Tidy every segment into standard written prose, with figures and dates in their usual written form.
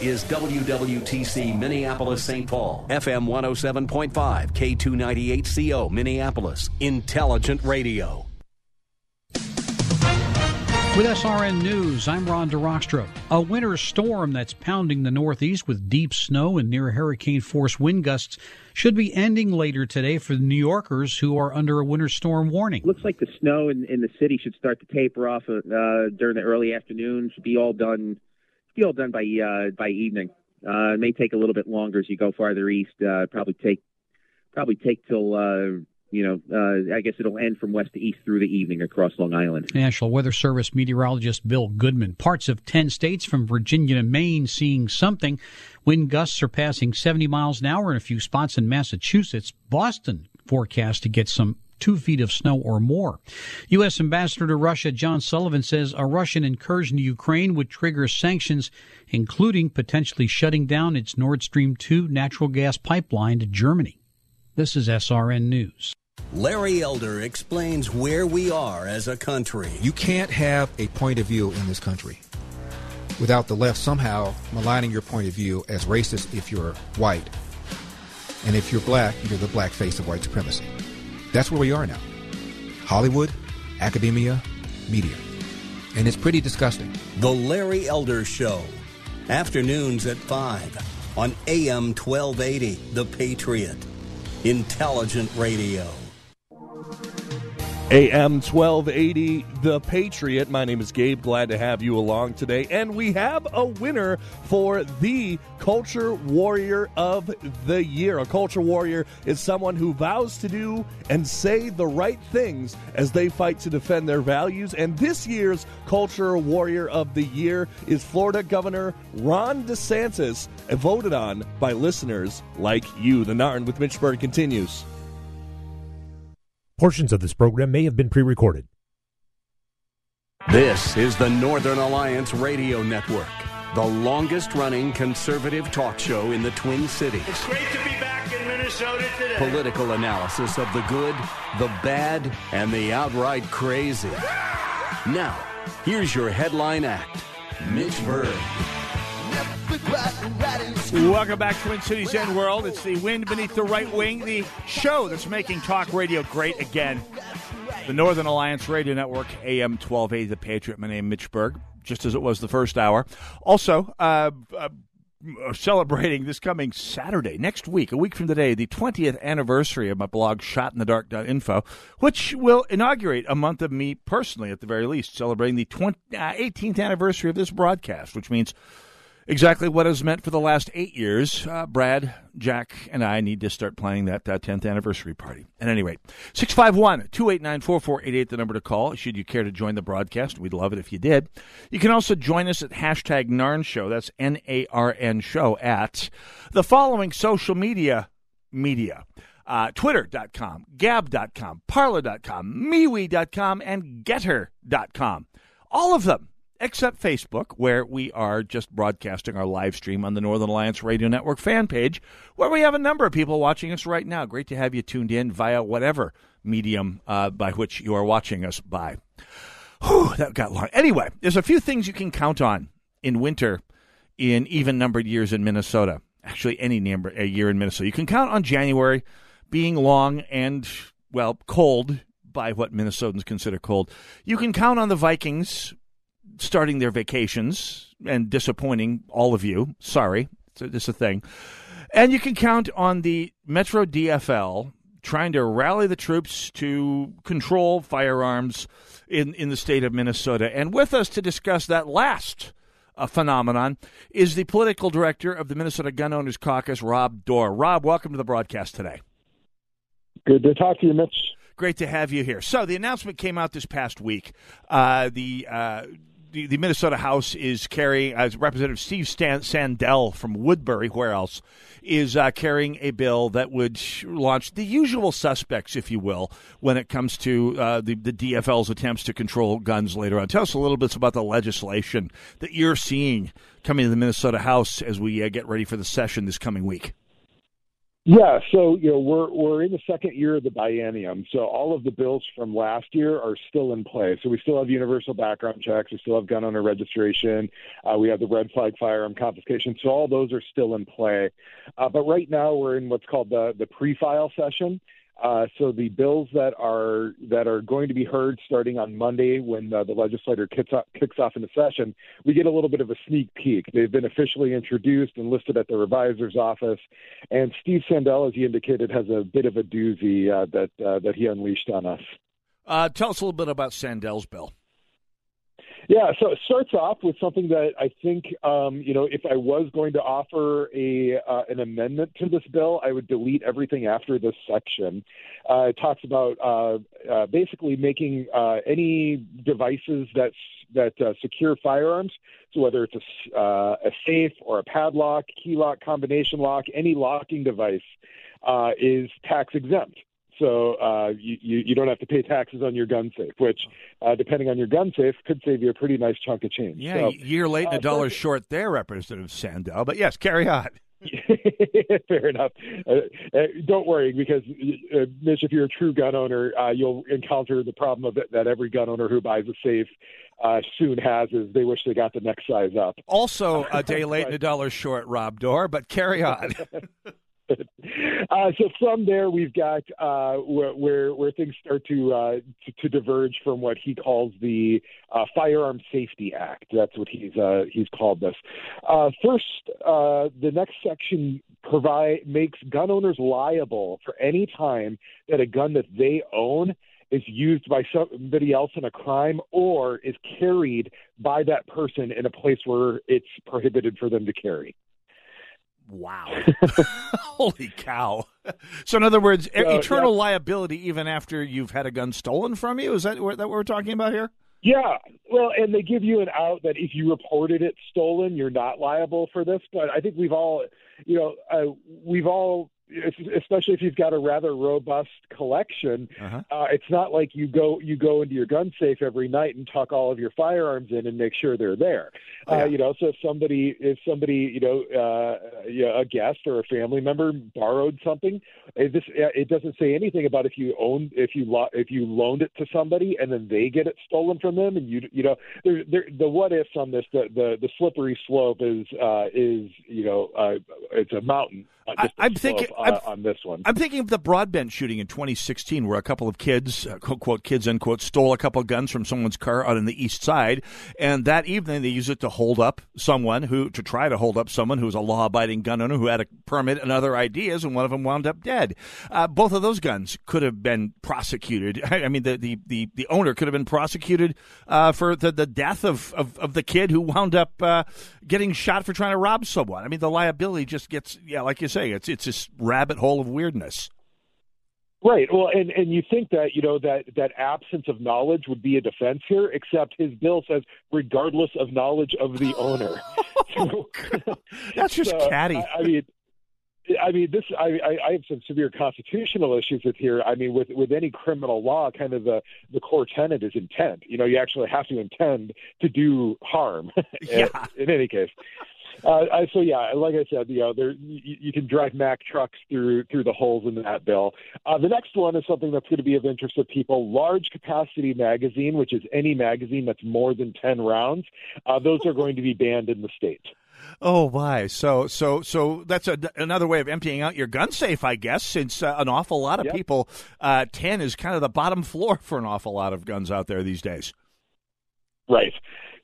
Is WWTC Minneapolis, St. Paul, FM 107.5, K298CO, Minneapolis, Intelligent Radio. With SRN News, I'm Ron DeRockstro. A winter storm that's pounding the Northeast with deep snow and near hurricane-force wind gusts should be ending later today for New Yorkers who are under a winter storm warning. Looks like the snow in the city should start to taper off during the early afternoon. Should be all done. All done by evening. It may take a little bit longer as you go farther east. Probably take till I guess it'll end from west to east through the evening across Long Island. National Weather Service meteorologist Bill Goodman. Parts of 10 states from Virginia to Maine seeing something. Wind gusts surpassing 70 miles an hour in a few spots in Massachusetts. Boston forecast to get some 2 feet of snow or more. U.S. Ambassador to Russia John Sullivan says a Russian incursion to Ukraine would trigger sanctions, including potentially shutting down its Nord Stream 2 natural gas pipeline to Germany. This is SRN News. Larry Elder explains where we are as a country. You can't have a point of view in this country without the left somehow maligning your point of view as racist if you're white. And if you're black, you're the black face of white supremacy. That's where we are now. Hollywood, academia, media. And it's pretty disgusting. The Larry Elder Show. Afternoons at 5 on AM 1280, The Patriot. Intelligent Radio. AM 1280, The Patriot. My name is Gabe. Glad to have you along today. And we have a winner for the Culture Warrior of the Year. A culture warrior is someone who vows to do and say the right things as they fight to defend their values. And this year's Culture Warrior of the Year is Florida Governor Ron DeSantis, voted on by listeners like you. The NARN with Mitch Berg continues. Portions of this program may have been pre-recorded. This is the Northern Alliance Radio Network, the longest-running conservative talk show in the Twin Cities. It's great to be back in Minnesota today. Political analysis of the good, the bad, and the outright crazy. Now, here's your headline act, Mitch Berg. Welcome back, Twin Cities and World. It's the wind beneath the right wing, the show that's making talk radio great again. The Northern Alliance Radio Network, AM 1280, The Patriot. My name is Mitch Berg, just as it was the first hour. Also, celebrating this coming Saturday, next week, a week from today, the 20th anniversary of my blog, shotinthedark.info, which will inaugurate a month of me personally, at the very least, celebrating the 18th anniversary of this broadcast, which means exactly what has meant for the last 8 years. Brad, Jack, and I need to start planning that 10th anniversary party. At any rate, 651-289-4488, the number to call, should you care to join the broadcast. We'd love it if you did. You can also join us at hashtag NARN Show. That's N-A-R-N Show at the following social media. Twitter.com, Gab.com, Parler.com, MeWe.com, and Getter.com. All of them. Except Facebook, where we are just broadcasting our live stream on the Northern Alliance Radio Network fan page, where we have a number of people watching us right now. Great to have you tuned in via whatever medium by which you are watching us by. Whew, that got long. Anyway, there's a few things you can count on in winter in even-numbered years in Minnesota. Actually, any number a year in Minnesota. You can count on January being long and, well, cold by what Minnesotans consider cold. You can count on the Vikings starting their vacations and disappointing all of you. Sorry, it's a thing. And you can count on the Metro DFL trying to rally the troops to control firearms in the state of Minnesota. And with us to discuss that last phenomenon is the political director of the Minnesota Gun Owners Caucus, Rob Doar. Rob, welcome to the broadcast today. Good to talk to you, Mitch. Great to have you here. So the announcement came out this past week. The the Minnesota House is carrying, as Representative Steve Sandell from Woodbury, where else, is carrying a bill that would launch the usual suspects, if you will, when it comes to the DFL's attempts to control guns later on. Tell us a little bit about the legislation that you're seeing coming to the Minnesota House as we get ready for the session this coming week. Yeah, so we're in the second year of the biennium, so all of the bills from last year are still in play. So we still have universal background checks, we still have gun owner registration, we have the red flag firearm confiscation, so all those are still in play. But right now we're in what's called the pre-file session. So the bills that are going to be heard starting on Monday when the legislature kicks off into session, we get a little bit of a sneak peek. They've been officially introduced and listed at the revisor's office. And Steve Sandell, as he indicated, has a bit of a doozy that he unleashed on us. Tell us a little bit about Sandell's bill. Yeah, so it starts off with something that I think, if I was going to offer an amendment to this bill, I would delete everything after this section. It talks about basically making any devices that secure firearms, so whether it's a safe or a padlock, key lock, combination lock, any locking device is tax exempt. So you don't have to pay taxes on your gun safe, which, depending on your gun safe, could save you a pretty nice chunk of change. Yeah, so, a year late and a dollar short there, Representative Sandell. But, yes, carry on. Fair enough. Don't worry, because, Mitch, if you're a true gun owner, you'll encounter the problem of it, that every gun owner who buys a safe soon has, is they wish they got the next size up. Also a day late and a dollar short, Rob Doar, but carry on. So from there, we've got where things start to diverge from what he calls the Firearm Safety Act. That's what he's called this. First, the next section makes gun owners liable for any time that a gun that they own is used by somebody else in a crime or is carried by that person in a place where it's prohibited for them to carry. Wow. Holy cow. So in other words, eternal liability even after you've had a gun stolen from you? Is that what we're talking about here? Yeah. Well, and they give you an out that if you reported it stolen, you're not liable for this. But I think we've all, especially if you've got a rather robust collection, it's not like you go into your gun safe every night and tuck all of your firearms in and make sure they're there. Oh, yeah. So if somebody, a guest or a family member borrowed something, it doesn't say anything about if you loaned it to somebody and then they get it stolen from them, and the what ifs on this, the slippery slope is it's a mountain. I'm thinking of the Broadbent shooting in 2016, where a couple of kids, quote, kids, unquote, stole a couple of guns from someone's car out on the east side. And that evening, they used it to hold up someone who was a law-abiding gun owner who had a permit and other ideas, and one of them wound up dead. Both of those guns could have been prosecuted. I mean, the owner could have been prosecuted for the death of the kid who wound up getting shot for trying to rob someone. I mean, the liability just gets, like you say, it's this rabbit hole of weirdness. Right. Well, and you think that, that absence of knowledge would be a defense here, except his bill says regardless of knowledge of the owner. That's just catty. I mean, this. I have some severe constitutional issues with here. I mean, with any criminal law, kind of the core tenet is intent. You actually have to intend to do harm. Yeah. in any case. Like I said, you can drive Mack trucks through the holes in that bill. The next one is something that's going to be of interest to people: large capacity magazine, which is any magazine that's more than 10 rounds. Those are going to be banned in the state. Oh my! So that's another way of emptying out your gun safe, I guess. Since an awful lot of people, 10 is kind of the bottom floor for an awful lot of guns out there these days. Right.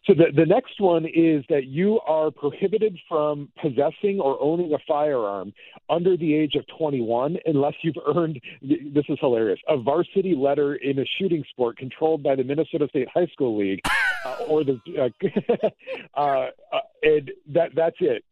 So the next one is that you are prohibited from possessing or owning a firearm under the age of 21 unless you've earned, this is hilarious, a varsity letter in a shooting sport controlled by the Minnesota State High School League, and that's it.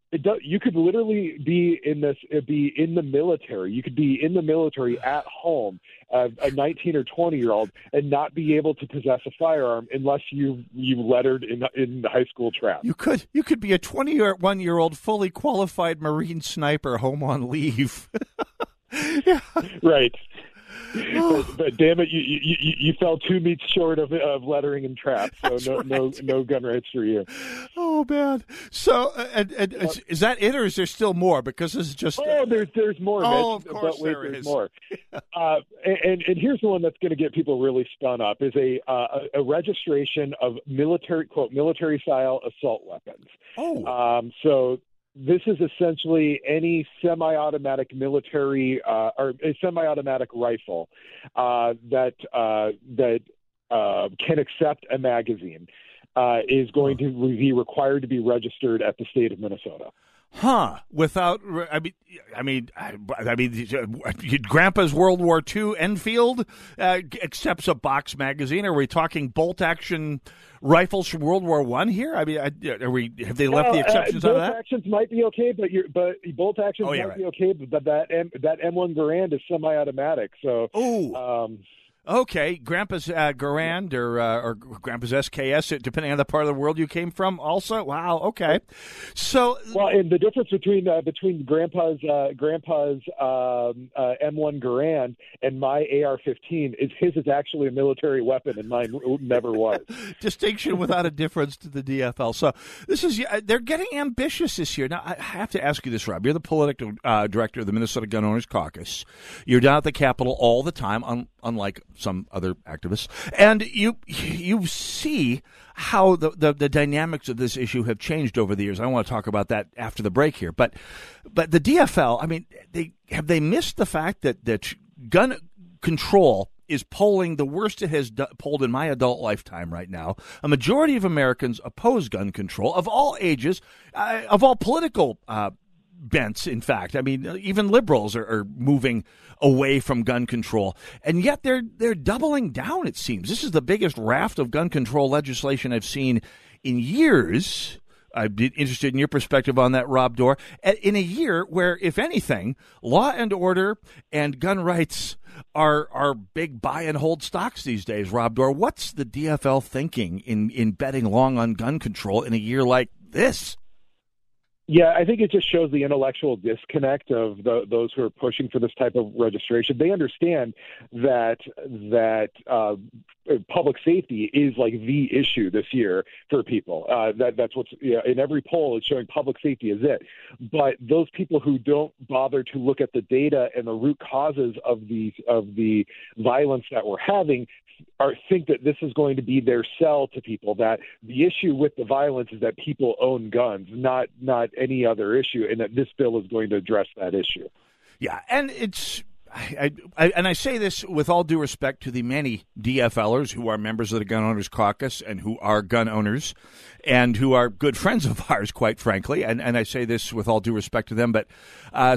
You could literally be in the military. You could be in the military at home, a 19 or 20-year-old, and not be able to possess a firearm unless you lettered in the high school trap. You could be a 21-year-old fully qualified Marine sniper home on leave. Yeah. Right. But damn it, you fell 2 meets short of lettering and traps. So no gun rights for you. Oh man! So is that it, or is there still more? Because this is just there's more. Oh, Mitch, of course but wait, there is more. And here's the one that's going to get people really spun up: is a registration of military style assault weapons. Oh, so. This is essentially any semi-automatic military or a semi-automatic rifle that can accept a magazine is going to be required to be registered at the state of Minnesota. Huh? Without, Grandpa's World War II Enfield accepts a box magazine. Are we talking bolt-action rifles from World War I here? I mean, have they left the exceptions on that? Bolt actions might be okay, but that M1 Garand is semi-automatic. So, okay, Grandpa's Garand or Grandpa's SKS, depending on the part of the world you came from. Also, wow, okay. So, well, and the difference between Grandpa's M1 Garand and my AR-15 is his is actually a military weapon, and mine never was. Distinction without a difference to the DFL. So this is they're getting ambitious this year. Now I have to ask you this, Rob. You're the political director of the Minnesota Gun Owners Caucus. You're down at the Capitol all the time, unlike some other activists, and you see how the dynamics of this issue have changed over the years. I want to talk about that after the break here, but the DFL, I mean, they missed the fact that gun control is polling the worst it has polled in my adult lifetime right now. A majority of Americans oppose gun control of all ages, of all political bents, in fact. I mean, even liberals are moving away from gun control, and yet they're doubling down, it seems. This is the biggest raft of gun control legislation I've seen in years. I'd be interested in your perspective on that, Rob Doar. In a year where, if anything, law and order and gun rights are big buy and hold stocks these days, Rob Doar, what's the DFL thinking in betting long on gun control in a year like this? Yeah, I think it just shows the intellectual disconnect of those who are pushing for this type of registration. They understand that public safety is like the issue this year for people. That's what's in every poll is showing public safety is it. But those people who don't bother to look at the data and the root causes of the violence that we're having think that this is going to be their sell to people, that the issue with the violence is that people own guns, not any other issue, and that this bill is going to address that issue. Yeah, and it's I say this with all due respect to the many DFLers who are members of the Gun Owners Caucus and who are gun owners and who are good friends of ours, quite frankly, and I say this with all due respect to them, but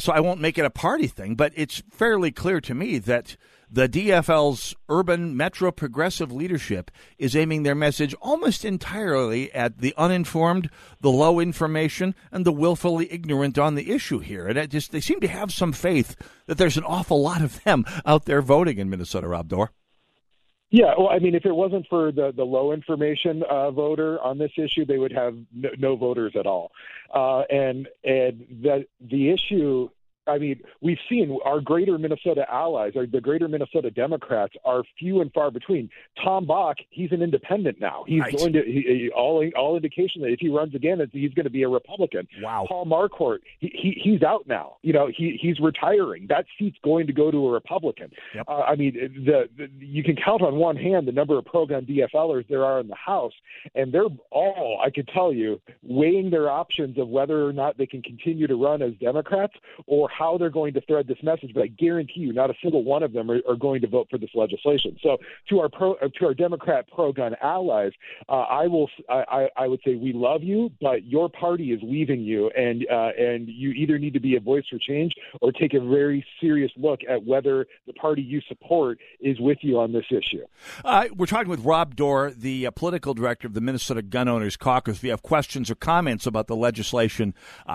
so I won't make it a party thing, but it's fairly clear to me that the DFL's urban metro progressive leadership is aiming their message almost entirely at the uninformed, the low information, and the willfully ignorant on the issue here. And they seem to have some faith that there's an awful lot of them out there voting in Minnesota, Rob Doar. Yeah, well, I mean, if it wasn't for the low information voter on this issue, they would have no voters at all. And the issue, I mean, we've seen our greater Minnesota allies, or the greater Minnesota Democrats, are few and far between. Tom Bach, he's an independent now. He's right. Going to all indication that if he runs again, he's going to be a Republican. Wow. Paul Marcourt, he's out now. You know, he's retiring. That seat's going to go to a Republican. Yep. I mean, you can count on one hand the number of pro-gun DFLers there are in the House, and they're all, I could tell you, weighing their options of whether or not they can continue to run as Democrats or how they're going to thread this message, but I guarantee you not a single one of them are going to vote for this legislation. So to our Democrat pro-gun allies, I would say we love you, but your party is leaving you, and you either need to be a voice for change or take a very serious look at whether the party you support is with you on this issue. We're talking with Rob Doar, the political director of the Minnesota Gun Owners Caucus. If you have questions or comments about the legislation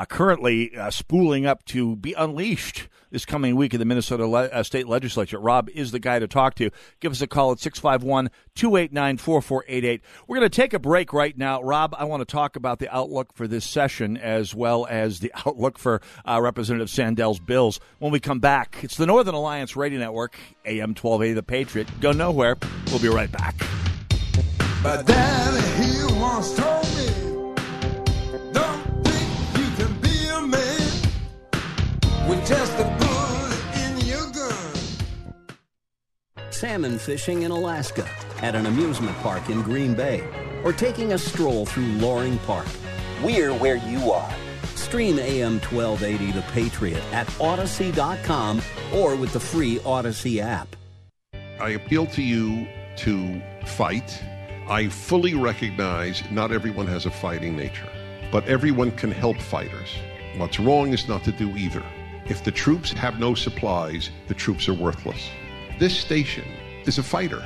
currently spooling up to be unleashed this coming week in the Minnesota State Legislature, Rob is the guy to talk to. Give us a call at 651-289-4488. We're going to take a break right now. Rob, I want to talk about the outlook for this session as well as the outlook for Representative Sandell's bills. When we come back, it's the Northern Alliance Radio Network, AM 1280, The Patriot. Go nowhere. We'll be right back. But then he once told me, don't think you can be a man with just a bullet in your gun. Salmon fishing in Alaska, at an amusement park in Green Bay, or taking a stroll through Loring Park. We're where you are. Stream AM 1280 The Patriot at Odyssey.com or with the free Odyssey app. I appeal to you to fight. I fully recognize not everyone has a fighting nature, but everyone can help fighters. What's wrong is not to do either. If the troops have no supplies, the troops are worthless. This station is a fighter.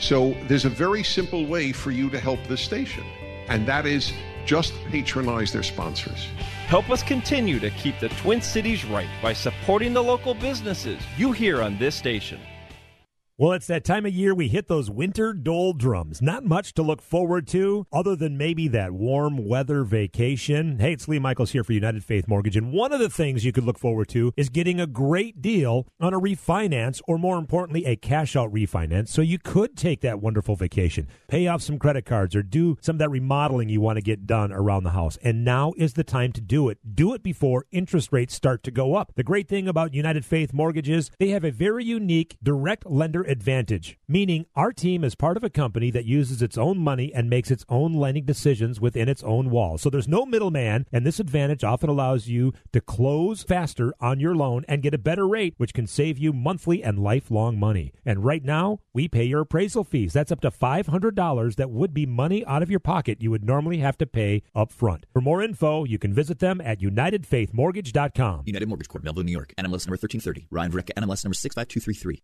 So there's a very simple way for you to help this station, and that is just patronize their sponsors. Help us continue to keep the Twin Cities right by supporting the local businesses you hear on this station. Well, it's that time of year we hit those winter doldrums. Not much to look forward to other than maybe that warm weather vacation. Hey, it's Lee Michaels here for United Faith Mortgage, and one of the things you could look forward to is getting a great deal on a refinance, or more importantly, a cash-out refinance, so you could take that wonderful vacation, pay off some credit cards, or do some of that remodeling you want to get done around the house. And now is the time to do it. Do it before interest rates start to go up. The great thing about United Faith Mortgage is they have a very unique direct lender advantage, meaning our team is part of a company that uses its own money and makes its own lending decisions within its own walls. So there's no middleman, and this advantage often allows you to close faster on your loan and get a better rate, which can save you monthly and lifelong money. And right now, we pay your appraisal fees. That's up to $500 that would be money out of your pocket you would normally have to pay up front. For more info, you can visit them at UnitedFaithMortgage.com. United Mortgage Corp, Melville, New York. NMLS number 1330. Ryan Recca, NMLS number 65233.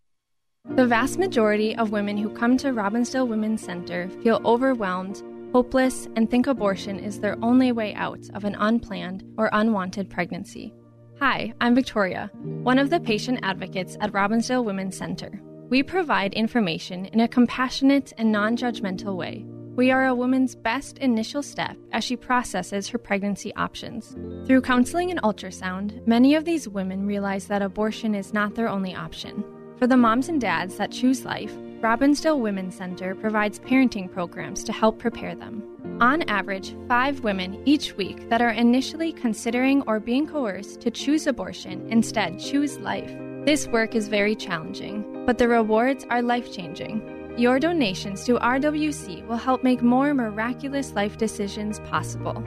The vast majority of women who come to Robbinsdale Women's Center feel overwhelmed, hopeless, and think abortion is their only way out of an unplanned or unwanted pregnancy. Hi, I'm Victoria, one of the patient advocates at Robbinsdale Women's Center. We provide information in a compassionate and non-judgmental way. We are a woman's best initial step as she processes her pregnancy options. Through counseling and ultrasound, many of these women realize that abortion is not their only option. For the moms and dads that choose life, Robbinsdale Women's Center provides parenting programs to help prepare them. On average, 5 women each week that are initially considering or being coerced to choose abortion instead choose life. This work is very challenging, but the rewards are life-changing. Your donations to RWC will help make more miraculous life decisions possible.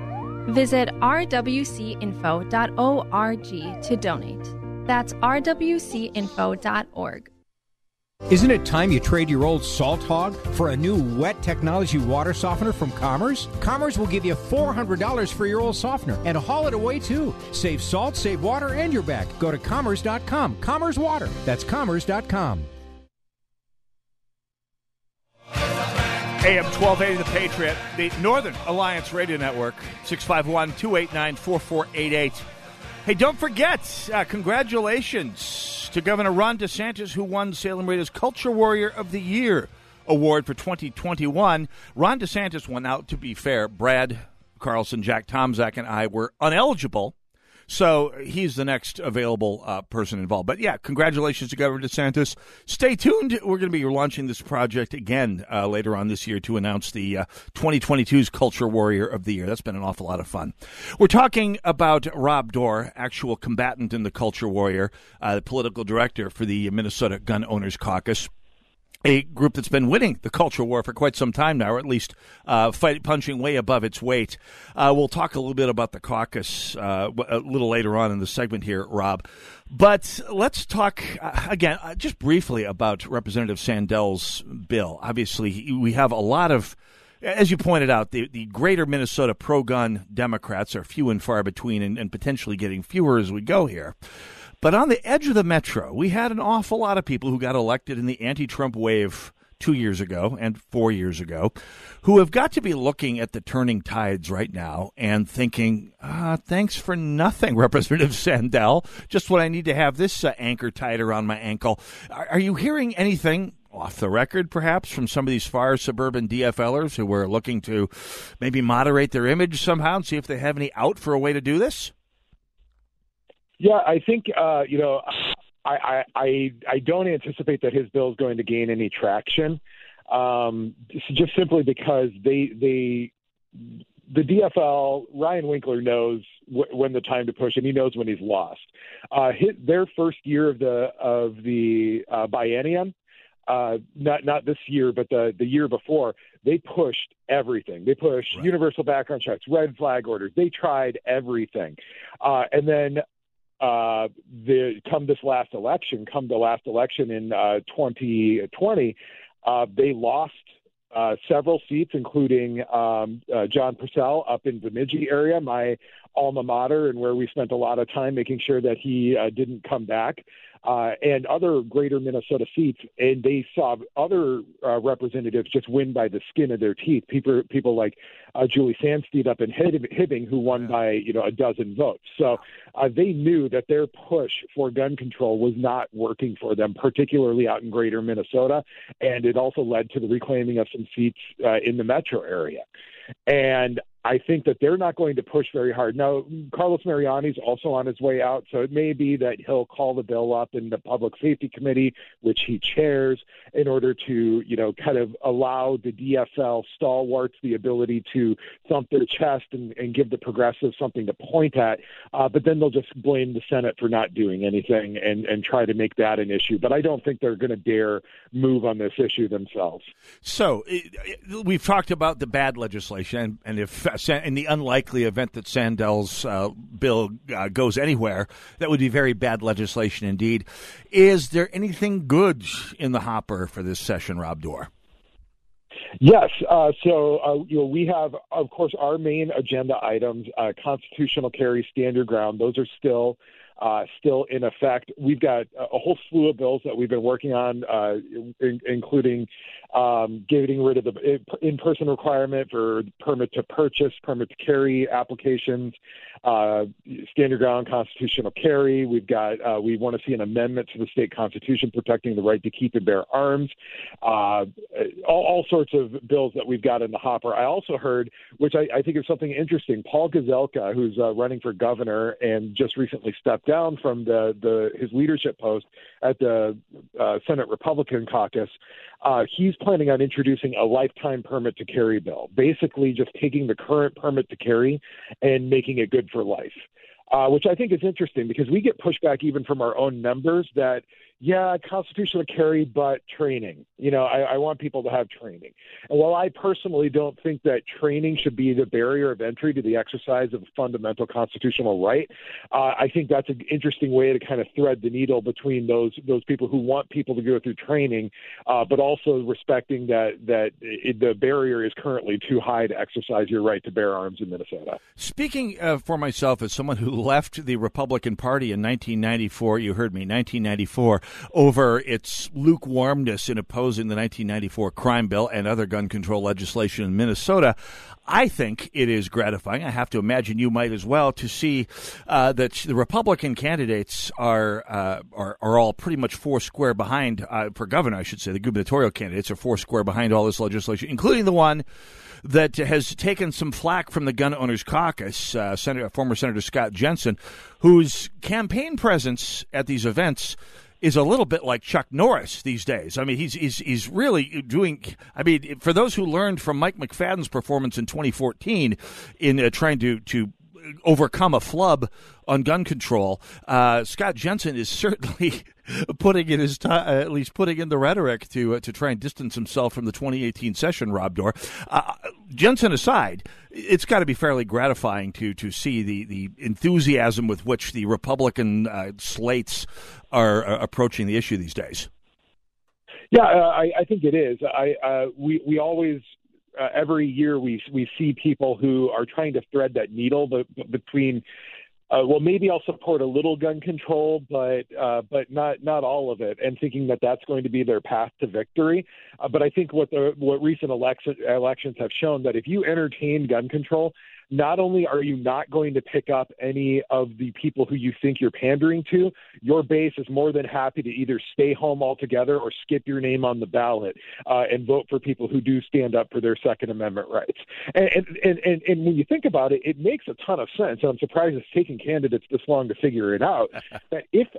Visit rwcinfo.org to donate. That's rwcinfo.org. Isn't it time you trade your old salt hog for a new wet technology water softener from Commerce? Commerce will give you $400 for your old softener and haul it away, too. Save salt, save water, and you're back. Go to Commerce.com. Commerce Water. That's Commerce.com. AM 1280, The Patriot, the Northern Alliance Radio Network, 651-289-4488. Hey, don't forget, congratulations to Governor Ron DeSantis, who won Salem Radio's Culture Warrior of the Year Award for 2021. Ron DeSantis won out, to be fair. Brad Carlson, Jack Tomzak, and I were ineligible, so he's the next available person involved. But, yeah, congratulations to Governor DeSantis. Stay tuned. We're going to be launching this project again later on this year to announce the 2022's Culture Warrior of the Year. That's been an awful lot of fun. We're talking about Rob Doar, actual combatant in the Culture Warrior, the political director for the Minnesota Gun Owners Caucus. a group that's been winning the culture war for quite some time now, or at least punching way above its weight. We'll talk a little bit about the caucus a little later on in the segment here, Rob. But let's talk, again, just briefly about Representative Sandell's bill. Obviously, we have a lot of, as you pointed out, the greater Minnesota pro-gun Democrats are few and far between and potentially getting fewer as we go here. But on the edge of the metro, we had an awful lot of people who got elected in the anti-Trump wave 2 years ago and 4 years ago who have got to be looking at the turning tides right now and thinking, thanks for nothing, Representative Sandell, just when I need to have this anchor tied around my ankle. Are you hearing anything off the record, perhaps, from some of these far suburban DFLers who were looking to maybe moderate their image somehow and see if they have any out for a way to do this? Yeah, I think, I don't anticipate that his bill is going to gain any traction, just simply because the DFL, Ryan Winkler knows when the time to push, and he knows when he's lost. Their first year of the biennium, not this year, but the year before, they pushed everything. They pushed right. Universal background checks, red flag orders. They tried everything, and then. Come the last election in 2020, they lost several seats, including John Purcell up in Bemidji area, my alma mater, and where we spent a lot of time making sure that he didn't come back, and other greater Minnesota seats. And they saw other representatives just win by the skin of their teeth. People like Julie Sansteed up in Hibbing, who won by a dozen votes. So they knew that their push for gun control was not working for them, particularly out in greater Minnesota. And it also led to the reclaiming of some seats in the metro area. And I think that they're not going to push very hard. Now, Carlos Mariani's also on his way out, so it may be that he'll call the bill up in the Public Safety Committee, which he chairs, in order to, kind of allow the DFL stalwarts the ability to thump their chest and give the progressives something to point at. But then they'll just blame the Senate for not doing anything and try to make that an issue. But I don't think they're going to dare move on this issue themselves. So we've talked about the bad legislation, and if in the unlikely event that Sandell's bill goes anywhere, that would be very bad legislation indeed. Is there anything good in the hopper for this session, Rob Doar? Yes. So we have, of course, our main agenda items, constitutional carry, stand your ground. Those are still in effect. We've got a whole slew of bills that we've been working on, including getting rid of the in-person requirement for permit to purchase, permit to carry applications, stand your ground, constitutional carry. We've got we want to see an amendment to the state constitution protecting the right to keep and bear arms. All sorts of bills that we've got in the hopper. I also heard, which I think is something interesting, Paul Gazelka, who's running for governor and just recently stepped down from his leadership post at the Senate Republican Caucus, he's planning on introducing a lifetime permit to carry bill, basically just taking the current permit to carry and making it good for life, which I think is interesting because we get pushback even from our own members that, yeah, constitutional carry, but training. I want people to have training. And while I personally don't think that training should be the barrier of entry to the exercise of a fundamental constitutional right, I think that's an interesting way to kind of thread the needle between those people who want people to go through training, but also respecting that the barrier is currently too high to exercise your right to bear arms in Minnesota. Speaking for myself as someone who left the Republican Party in 1994, you heard me, 1994, over its lukewarmness in opposing the 1994 crime bill and other gun control legislation in Minnesota, I think it is gratifying, I have to imagine you might as well, to see that the Republican candidates are all pretty much four square behind, for governor, I should say, the gubernatorial candidates are four square behind all this legislation, including the one that has taken some flack from the Gun Owners Caucus, former Senator Scott Jensen, whose campaign presence at these events is a little bit like Chuck Norris these days. I mean, he's really doing. I mean, for those who learned from Mike McFadden's performance in 2014 in trying to overcome a flub on gun control, Scott Jensen is certainly putting in his at least putting in the rhetoric to try and distance himself from the 2018 session. Rob Doar, Jensen aside, it's got to be fairly gratifying to see the enthusiasm with which the Republican slates are approaching the issue these days. Yeah, I think it is. We always. Every year we see people who are trying to thread that needle between, well, maybe I'll support a little gun control, but not all of it, and thinking that that's going to be their path to victory. But I think what recent elections have shown that if you entertain gun control, not only are you not going to pick up any of the people who you think you're pandering to, your base is more than happy to either stay home altogether or skip your name on the ballot and vote for people who do stand up for their Second Amendment rights. And when you think about it, it makes a ton of sense. I'm surprised it's taking candidates this long to figure it out. That if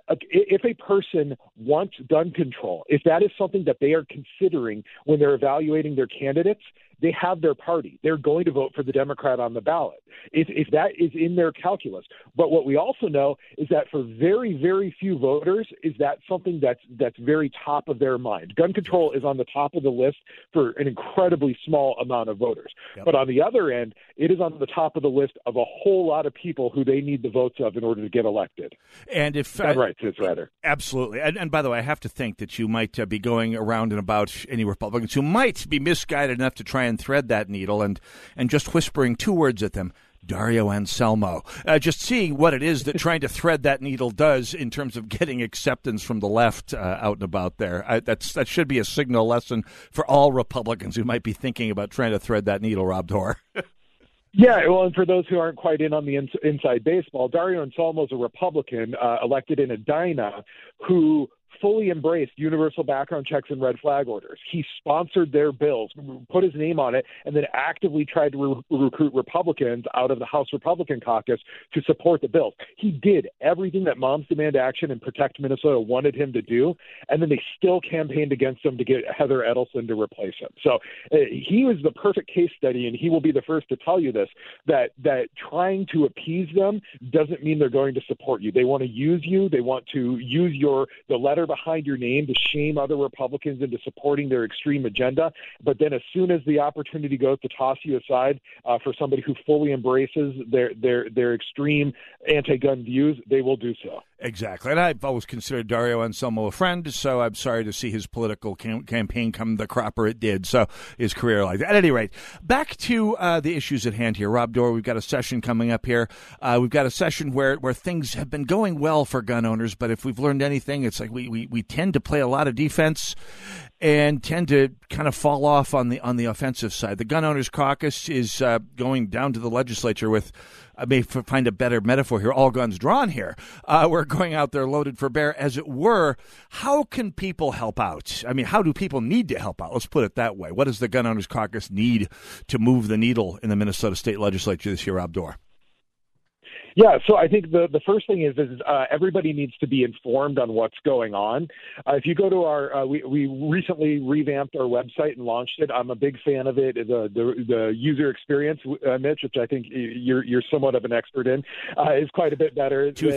a person wants gun control, if that is something that they are considering when they're evaluating their candidates, they have their party. They're going to vote for the Democrat on the ballot if that is in their calculus. But what we also know is that for very, very few voters, is that something that's very top of their mind. Gun control is on the top of the list for an incredibly small amount of voters. Yep. But on the other end, it is on the top of the list of a whole lot of people who they need the votes of in order to get elected. And if gun rights, it's rather. Absolutely. And by the way, I have to think that you might be going around and about any Republicans who might be misguided enough to try and thread that needle and just whispering two words at them, Dario Anselmo, just seeing what it is that trying to thread that needle does in terms of getting acceptance from the left out and about there. That should be a signal lesson for all Republicans who might be thinking about trying to thread that needle, Rob Doar. Yeah, well, and for those who aren't quite in on the inside baseball, Dario Anselmo is a Republican elected in Edina who fully embraced universal background checks and red flag orders. He sponsored their bills, put his name on it, and then actively tried to recruit Republicans out of the House Republican Caucus to support the bills. He did everything that Moms Demand Action and Protect Minnesota wanted him to do, and then they still campaigned against him to get Heather Edelson to replace him. So he was the perfect case study, and he will be the first to tell you this, that trying to appease them doesn't mean they're going to support you. They want to use you. They want to use the letter behind your name to shame other Republicans into supporting their extreme agenda. But then as soon as the opportunity goes to toss you aside for somebody who fully embraces their extreme anti-gun views, they will do so. Exactly. And I've always considered Dario Anselmo a friend, so I'm sorry to see his political campaign come the cropper it did. So his career like that. At any rate, back to the issues at hand here. Rob Doar, we've got a session coming up here. We've got a session where things have been going well for gun owners, but if we've learned anything, it's like we tend to play a lot of defense and tend to kind of fall off on the offensive side. The Gun Owners Caucus is going down to the legislature with, I may find a better metaphor here, all guns drawn here. We're going out there loaded for bear, as it were. How can people help out? I mean, how do people need to help out? Let's put it that way. What does the Gun Owners Caucus need to move the needle in the Minnesota State Legislature this year, Rob Doar? Yeah, so I think the first thing is everybody needs to be informed on what's going on. If you go to our, we recently revamped our website and launched it. I'm a big fan of it. The user experience, Mitch, which I think you're somewhat of an expert in, is quite a bit better. Than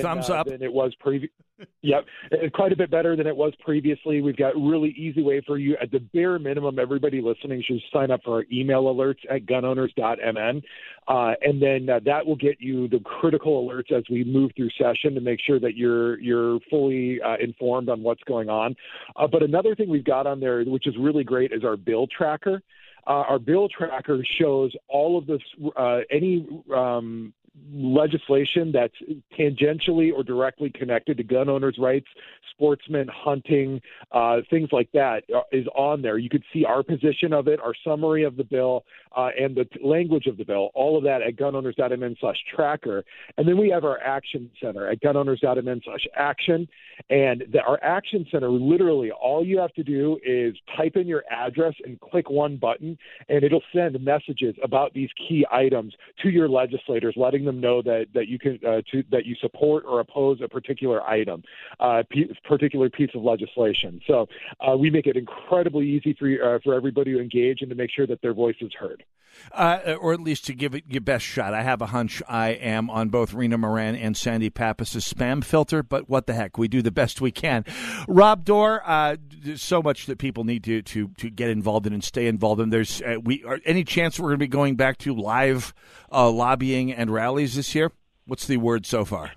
it was previously. Yep, quite a bit better than it was previously. We've got really easy way for you. At the bare minimum, everybody listening should sign up for our email alerts at gunowners.mn, and then that will get you the critical alerts as we move through session to make sure that you're fully informed on what's going on. But another thing we've got on there, which is really great, is our bill tracker. Our bill tracker shows all of this, any legislation that's tangentially or directly connected to gun owners' rights, sportsmen, hunting, things like that is on there. You could see our position of it, our summary of the bill, and the language of the bill, all of that at gunowners.mn/tracker. And then we have our action center at gunowners.mn/action. And our action center, literally all you have to do is type in your address and click one button, and it'll send messages about these key items to your legislators, letting them know that you can that you support or oppose a particular item, particular piece of legislation. So we make it incredibly easy for everybody to engage and to make sure that their voice is heard. Or at least to give it your best shot. I have a hunch I am on both Rena Moran and Sandy Pappas' spam filter, but what the heck? We do the best we can. Rob Doar, there's so much that people need to get involved in and stay involved in. There's any chance we're going to be going back to live lobbying and rallies this year? What's the word so far?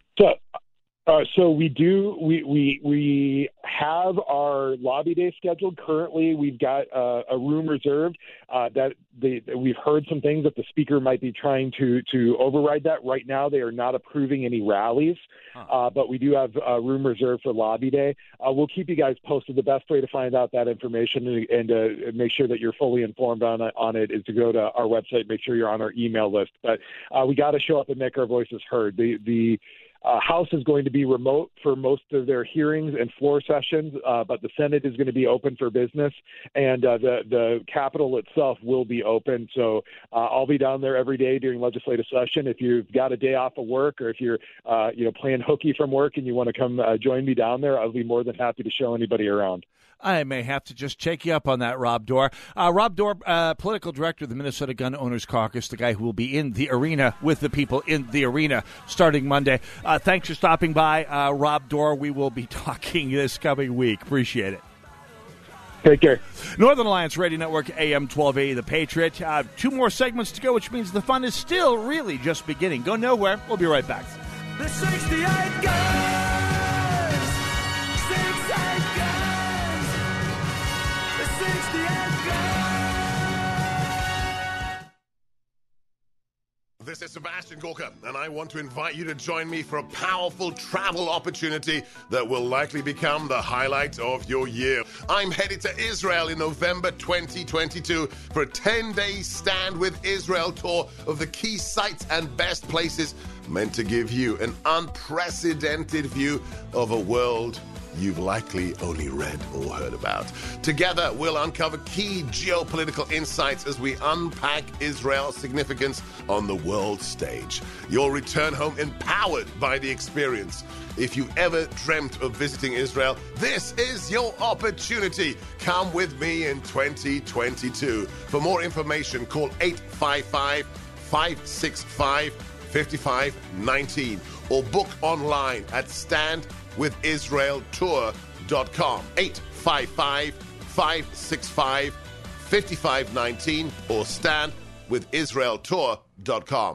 So we do. We have our lobby day scheduled. Currently, we've got a room reserved. We've heard some things that the speaker might be trying to override that. Right now, they are not approving any rallies, but we do have a room reserved for lobby day. We'll keep you guys posted. The best way to find out that information and make sure that you're fully informed on it is to go to our website. Make sure you're on our email list. But we got to show up and make our voices heard. The House is going to be remote for most of their hearings and floor sessions, but the Senate is going to be open for business, and the Capitol itself will be open. So I'll be down there every day during legislative session. If you've got a day off of work, or if you're playing hooky from work and you want to come join me down there, I'll be more than happy to show anybody around. I may have to just check you up on that, Rob Doar. Rob Doar, political director of the Minnesota Gun Owners Caucus, the guy who will be in the arena with the people in the arena starting Monday. Thanks for stopping by, Rob Doar. We will be talking this coming week. Appreciate it. Take care. Northern Alliance Radio Network, AM 1280, The Patriot. Two more segments to go, which means the fun is still really just beginning. Go nowhere. We'll be right back. The 68 guys. This is Sebastian Gorka, and I want to invite you to join me for a powerful travel opportunity that will likely become the highlight of your year. I'm headed to Israel in November 2022 for a 10-day Stand With Israel tour of the key sites and best places meant to give you an unprecedented view of a world you've likely only read or heard about. Together, we'll uncover key geopolitical insights as we unpack Israel's significance on the world stage. You'll return home empowered by the experience. If you ever dreamt of visiting Israel, this is your opportunity. Come with me in 2022. For more information, call 855-565-5519 or book online at standwithisraeltour.com, 855-565-5519 or standwithisraeltour.com.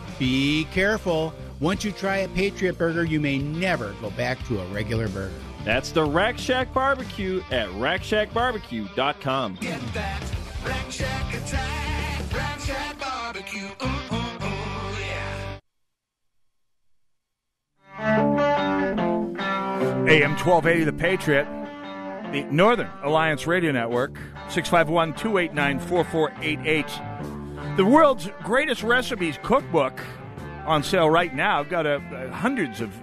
Be careful. Once you try a Patriot Burger, you may never go back to a regular burger. That's the Rack Shack Barbecue at RackShackBarbecue.com. Get that Rack Shack attack. Rack Shack Barbecue, ooh, ooh, ooh, yeah. AM 1280, The Patriot, the Northern Alliance Radio Network, 651-289-4488. The world's greatest recipes cookbook on sale right now. Got hundreds of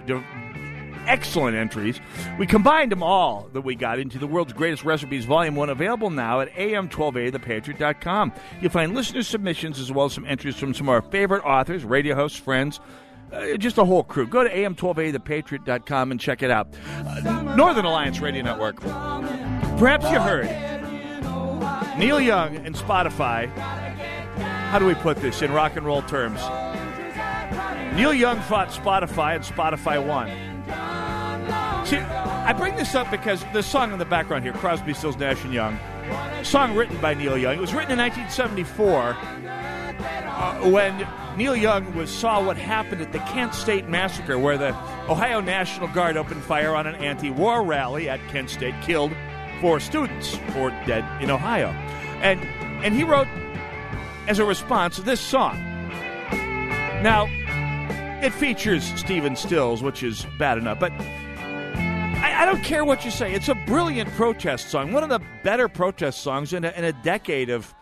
excellent entries. We combined them all that we got into the world's greatest recipes, Volume 1, available now at am1280thepatriot.com. You'll find listener submissions as well as some entries from some of our favorite authors, radio hosts, friends, just a whole crew. Go to am1280thepatriot.com and check it out. Northern Alliance Radio Network. Perhaps you heard Neil Young and Spotify. How do we put this in rock and roll terms? Neil Young fought Spotify, and Spotify won. See, I bring this up because the song in the background here, Crosby, Stills, Nash & Young, song written by Neil Young. It was written in 1974. When Neil Young saw what happened at the Kent State Massacre, where the Ohio National Guard opened fire on an anti-war rally at Kent State, killed 4 students, 4 dead in Ohio. And he wrote, as a response, this song. Now, it features Stephen Stills, which is bad enough, but I don't care what you say. It's a brilliant protest song, one of the better protest songs in a decade of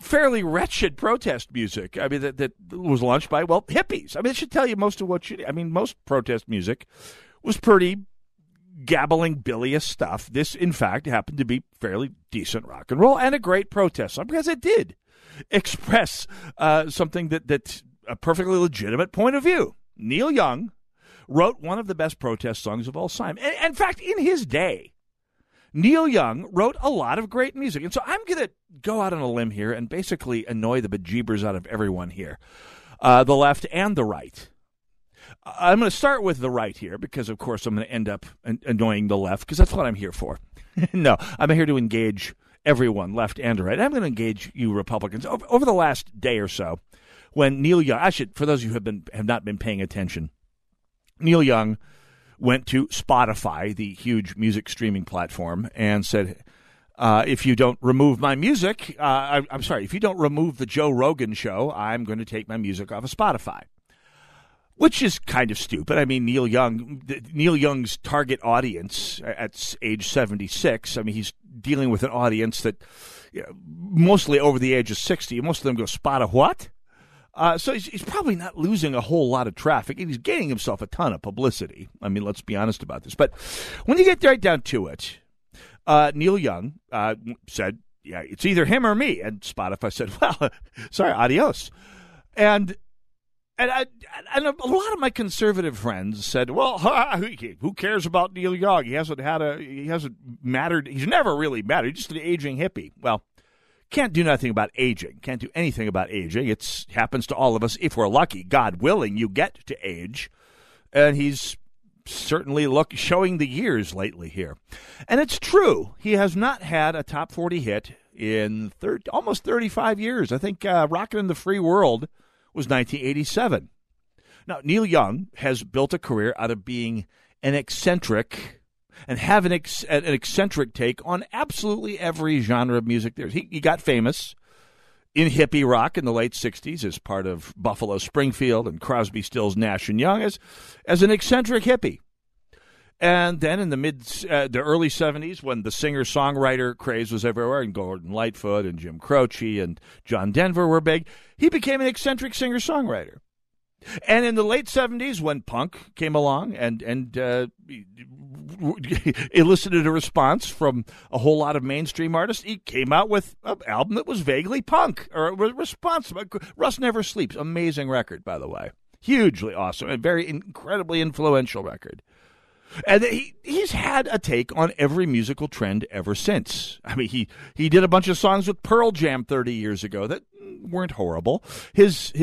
fairly wretched protest music. I mean, that was launched by, well, hippies. I mean, it should tell you most of what you... I mean, most protest music was pretty gabbling, bilious stuff. This, in fact, happened to be fairly decent rock and roll and a great protest song because it did express something that's a perfectly legitimate point of view. Neil Young wrote one of the best protest songs of all time. And, in fact, in his day, Neil Young wrote a lot of great music. And so I'm going to go out on a limb here and basically annoy the bejeebers out of everyone here, the left and the right. I'm going to start with the right here because, of course, I'm going to end up annoying the left because that's what I'm here for. No, I'm here to engage everyone, left and right. I'm going to engage you Republicans. Over the last day or so, when Neil Young, I should, for those of you who have not been paying attention, Neil Young went to Spotify, the huge music streaming platform, and said, if you don't remove my music, I'm sorry, if you don't remove the Joe Rogan show, I'm going to take my music off of Spotify, which is kind of stupid. I mean, Neil Young's target audience at age 76, I mean, he's dealing with an audience that, you know, mostly over the age of 60, most of them go, Spotify what? So he's probably not losing a whole lot of traffic. He's gaining himself a ton of publicity. I mean, let's be honest about this. But when you get right down to it, Neil Young said, yeah, it's either him or me. And Spotify said, well, sorry, adios. And a lot of my conservative friends said, well, who cares about Neil Young? He hasn't mattered. He's never really mattered. He's just an aging hippie. Well, can't do nothing about aging. Can't do anything about aging. It happens to all of us if we're lucky. God willing, you get to age. And he's certainly showing the years lately here. And it's true. He has not had a top 40 hit in almost 35 years. I think Rockin' in the Free World was 1987. Now, Neil Young has built a career out of being an eccentric and have an eccentric take on absolutely every genre of music there. He got famous in hippie rock in the late 60s as part of Buffalo Springfield and Crosby, Stills, Nash & Young as an eccentric hippie. And then in the early 70s, when the singer-songwriter craze was everywhere and Gordon Lightfoot and Jim Croce and John Denver were big, he became an eccentric singer-songwriter. And in the late 70s, when punk came along and elicited a response from a whole lot of mainstream artists, he came out with an album that was vaguely punk, or was responsible. Rust Never Sleeps, amazing record, by the way. Hugely awesome, a very incredibly influential record. And he's had a take on every musical trend ever since. I mean, he did a bunch of songs with Pearl Jam 30 years ago that weren't horrible. His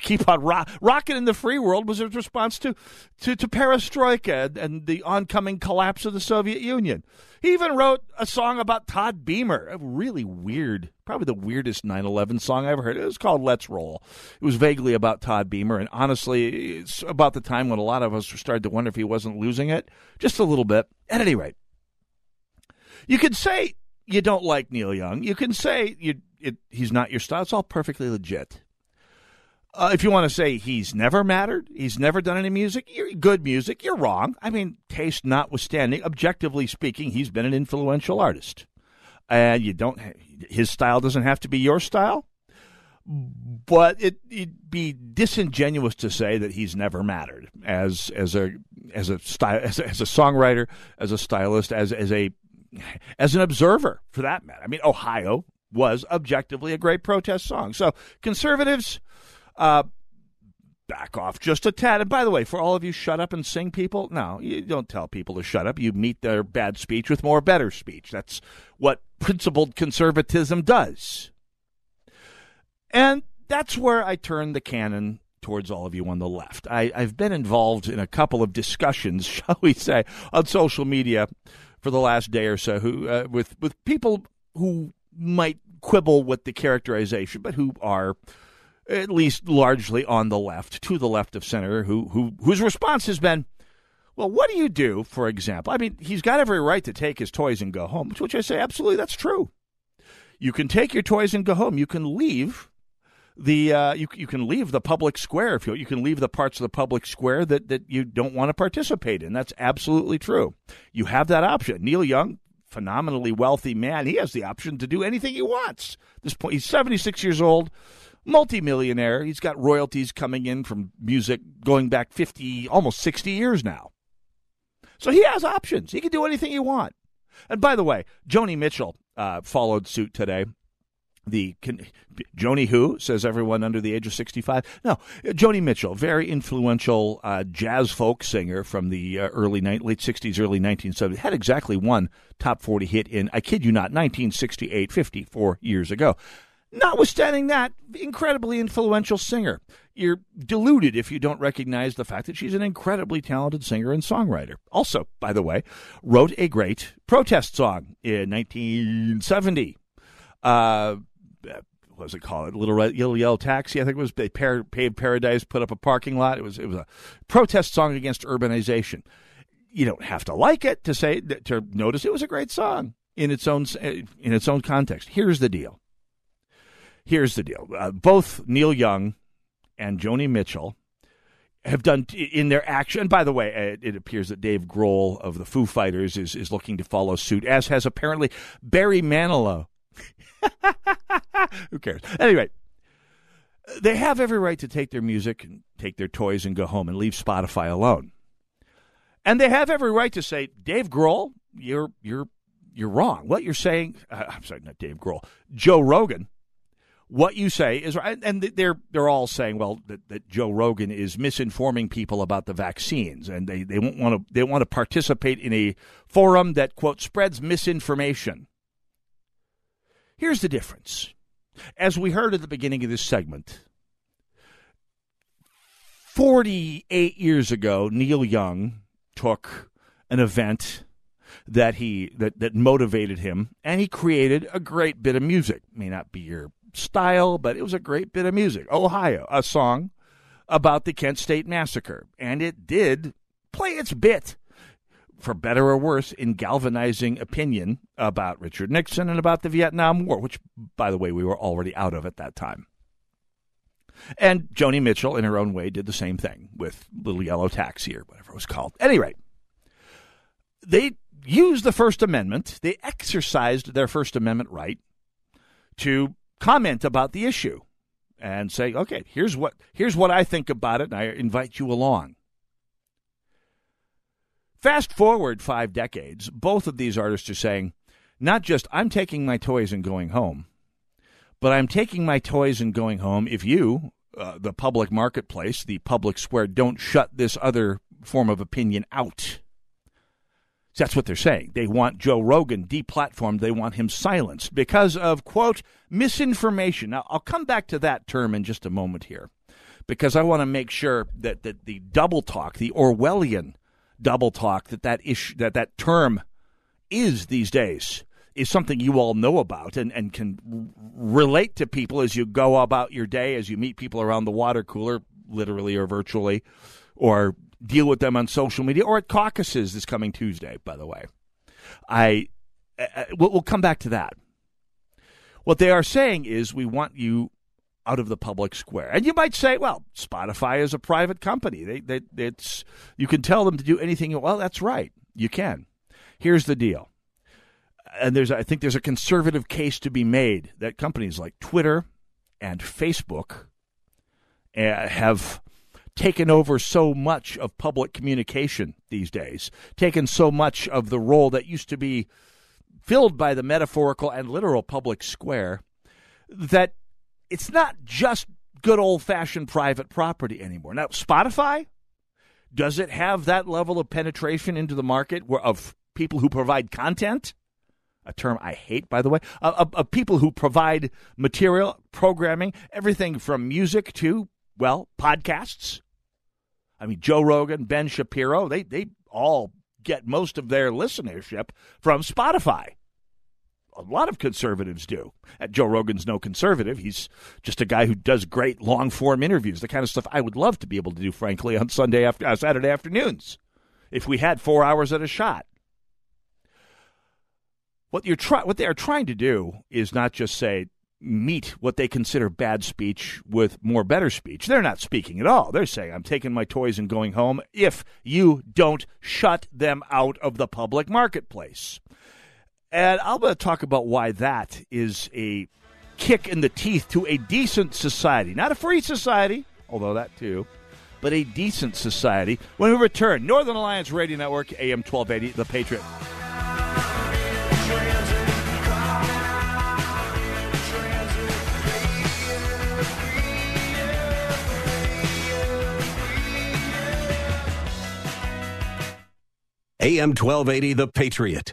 Keep on Rockin' in the Free World was a response to Perestroika and the oncoming collapse of the Soviet Union. He even wrote a song about Todd Beamer, a really weird, probably the weirdest 9/11 song I ever heard. It was called Let's Roll. It was vaguely about Todd Beamer, and honestly, it's about the time when a lot of us started to wonder if he wasn't losing it, just a little bit. At any rate, you could say you don't like Neil Young. You can say he's not your style. It's all perfectly legit. If you want to say he's never mattered, he's never done any music, good music, you're wrong. I mean, taste notwithstanding, objectively speaking, he's been an influential artist. And you don't, his style doesn't have to be your style, but it'd be disingenuous to say that he's never mattered as a songwriter, as a stylist, as an observer for that matter. I mean, Ohio was objectively a great protest song. So conservatives, back off just a tad. And by the way, for all of you shut up and sing people, no, you don't tell people to shut up. You meet their bad speech with more better speech. That's what principled conservatism does. And that's where I turn the cannon towards all of you on the left. I've been involved in a couple of discussions, shall we say, on social media for the last day or so with people who might quibble with the characterization, but who are at least largely on the left, to the left of center, whose response has been, well, what do you do, for example? I mean, he's got every right to take his toys and go home, which I say, absolutely, that's true. You can take your toys and go home. You can leave the you can leave the public square if you can leave the parts of the public square that you don't want to participate in. That's absolutely true. You have that option. Neil Young, phenomenally wealthy man, he has the option to do anything he wants. At this point, he's 76 years old. Multimillionaire. He's got royalties coming in from music going back 50, almost 60 years now. So he has options. He can do anything he wants. And by the way, Joni Mitchell followed suit today. Joni who, says everyone under the age of 65? No, Joni Mitchell, very influential jazz folk singer from the late 60s, early 1970s, had exactly one top 40 hit in, I kid you not, 1968, 54 years ago. Notwithstanding that, incredibly influential singer. You're deluded if you don't recognize the fact that she's an incredibly talented singer and songwriter. Also, by the way, wrote a great protest song in 1970. What was it called? Little Yellow Taxi, I think it was. They paved Paradise, put up a parking lot. It was a protest song against urbanization. You don't have to like it to notice it was a great song in its own context. Here's the deal. Both Neil Young and Joni Mitchell have done in their action. And by the way, it appears that Dave Grohl of the Foo Fighters is looking to follow suit, as has apparently Barry Manilow. Who cares? Anyway, they have every right to take their music and take their toys and go home and leave Spotify alone. And they have every right to say, Dave Grohl, you're wrong. What you're saying, I'm sorry, not Dave Grohl, Joe Rogan. What you say is right, and they're all saying, well, that Joe Rogan is misinforming people about the vaccines, and they want to participate in a forum that, quote, spreads misinformation. Here's the difference. As we heard at the beginning of this segment, 48 years ago, Neil Young took an event that motivated him, and he created a great bit of music. May not be your style, but it was a great bit of music. Ohio, a song about the Kent State Massacre, and it did play its bit, for better or worse, in galvanizing opinion about Richard Nixon and about the Vietnam War, which, by the way, we were already out of at that time. And Joni Mitchell, in her own way, did the same thing with Little Yellow Taxi or whatever it was called. At any rate, they used the First Amendment. They exercised their First Amendment right to comment about the issue and say, okay, here's what I think about it, and I invite you along. Fast forward 5 decades, both of these artists are saying, not just I'm taking my toys and going home, but I'm taking my toys and going home if you, the public marketplace, the public square, don't shut this other form of opinion out. So that's what they're saying. They want Joe Rogan deplatformed. They want him silenced because of, quote, misinformation. Now, I'll come back to that term in just a moment here because I want to make sure that the double talk, the Orwellian double talk that term is these days is something you all know about and can relate to people as you go about your day, as you meet people around the water cooler, literally or virtually, or deal with them on social media or at caucuses this coming Tuesday, by the way. We'll come back to that. What they are saying is we want you out of the public square. And you might say, well, Spotify is a private company. It's you can tell them to do anything. Well, that's right. You can. Here's the deal. And I think there's a conservative case to be made that companies like Twitter and Facebook have taken over so much of public communication these days, taken so much of the role that used to be filled by the metaphorical and literal public square, that it's not just good old-fashioned private property anymore. Now, Spotify, does it have that level of penetration into the market of people who provide content? A term I hate, by the way, of people who provide material, programming, everything from music to, well, podcasts. I mean, Joe Rogan, Ben Shapiro, they all get most of their listenership from Spotify. A lot of conservatives do. Joe Rogan's no conservative. He's just a guy who does great long-form interviews, the kind of stuff I would love to be able to do, frankly, on Saturday afternoons, if we had 4 hours at a shot. What they are trying to do is not just say, meet what they consider bad speech with more better speech. They're not speaking at all. They're saying, I'm taking my toys and going home if you don't shut them out of the public marketplace. And I'm going to talk about why that is a kick in the teeth to a decent society. Not a free society, although that too, but a decent society. When we return, Northern Alliance Radio Network, AM 1280, The Patriot. AM 1280, The Patriot.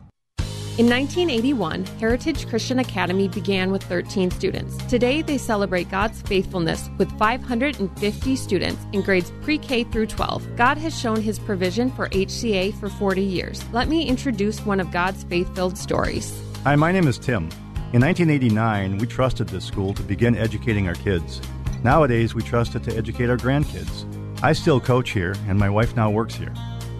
In 1981, Heritage Christian Academy began with 13 students. Today, they celebrate God's faithfulness with 550 students in grades pre-K through 12. God has shown his provision for HCA for 40 years. Let me introduce one of God's faith-filled stories. Hi, my name is Tim. In 1989, we trusted this school to begin educating our kids. Nowadays, we trust it to educate our grandkids. I still coach here, and my wife now works here.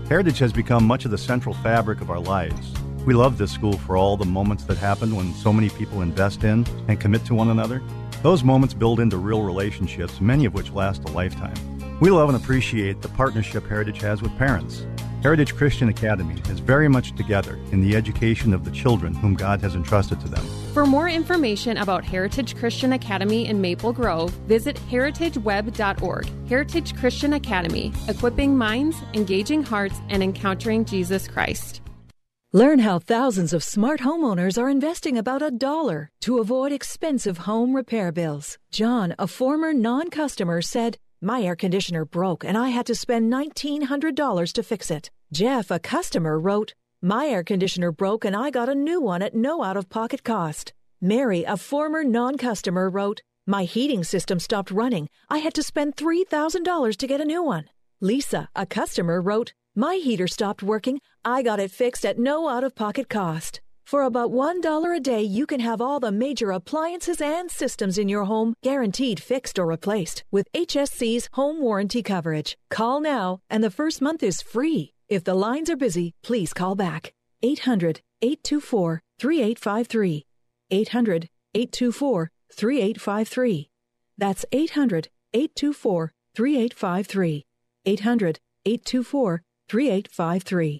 Heritage has become much of the central fabric of our lives. We love this school for all the moments that happen when so many people invest in and commit to one another. Those moments build into real relationships, many of which last a lifetime. We love and appreciate the partnership Heritage has with parents. Heritage Christian Academy is very much together in the education of the children whom God has entrusted to them. For more information about Heritage Christian Academy in Maple Grove, visit heritageweb.org. Heritage Christian Academy, equipping minds, engaging hearts, and encountering Jesus Christ. Learn how thousands of smart homeowners are investing about $1 to avoid expensive home repair bills. John, a former non-customer, said, "My air conditioner broke and I had to spend $1,900 to fix it." Jeff, a customer, wrote, "My air conditioner broke and I got a new one at no out-of-pocket cost." Mary, a former non-customer, wrote, "My heating system stopped running. I had to spend $3,000 to get a new one." Lisa, a customer, wrote, "My heater stopped working. I got it fixed at no out-of-pocket cost." For about $1 a day, you can have all the major appliances and systems in your home guaranteed fixed or replaced with HSC's home warranty coverage. Call now, and the first month is free. If the lines are busy, please call back. 800-824-3853. 800-824-3853. That's 800-824-3853. 800-824-3853.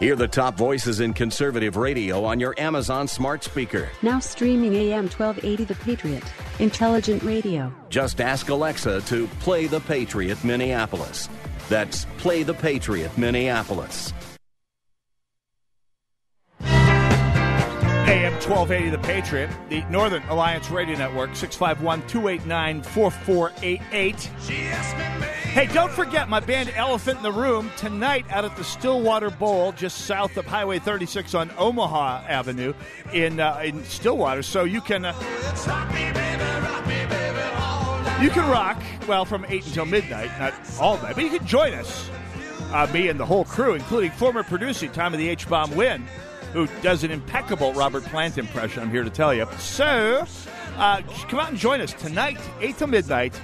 Hear the top voices in conservative radio on your Amazon smart speaker. Now streaming AM 1280 The Patriot, intelligent radio. Just ask Alexa to play The Patriot Minneapolis. That's Play The Patriot Minneapolis. AM 1280 The Patriot, the Northern Alliance Radio Network, 651-289-4488. Hey, don't forget my band Elephant in the Room tonight out at the Stillwater Bowl just south of Highway 36 on Omaha Avenue in Stillwater. So you can rock, well, from 8 until midnight, not all night, but you can join us, me and the whole crew, including former producer, Tom of the H-Bomb Wynn, who does an impeccable Robert Plant impression, I'm here to tell you. So, come out and join us tonight, 8 till midnight.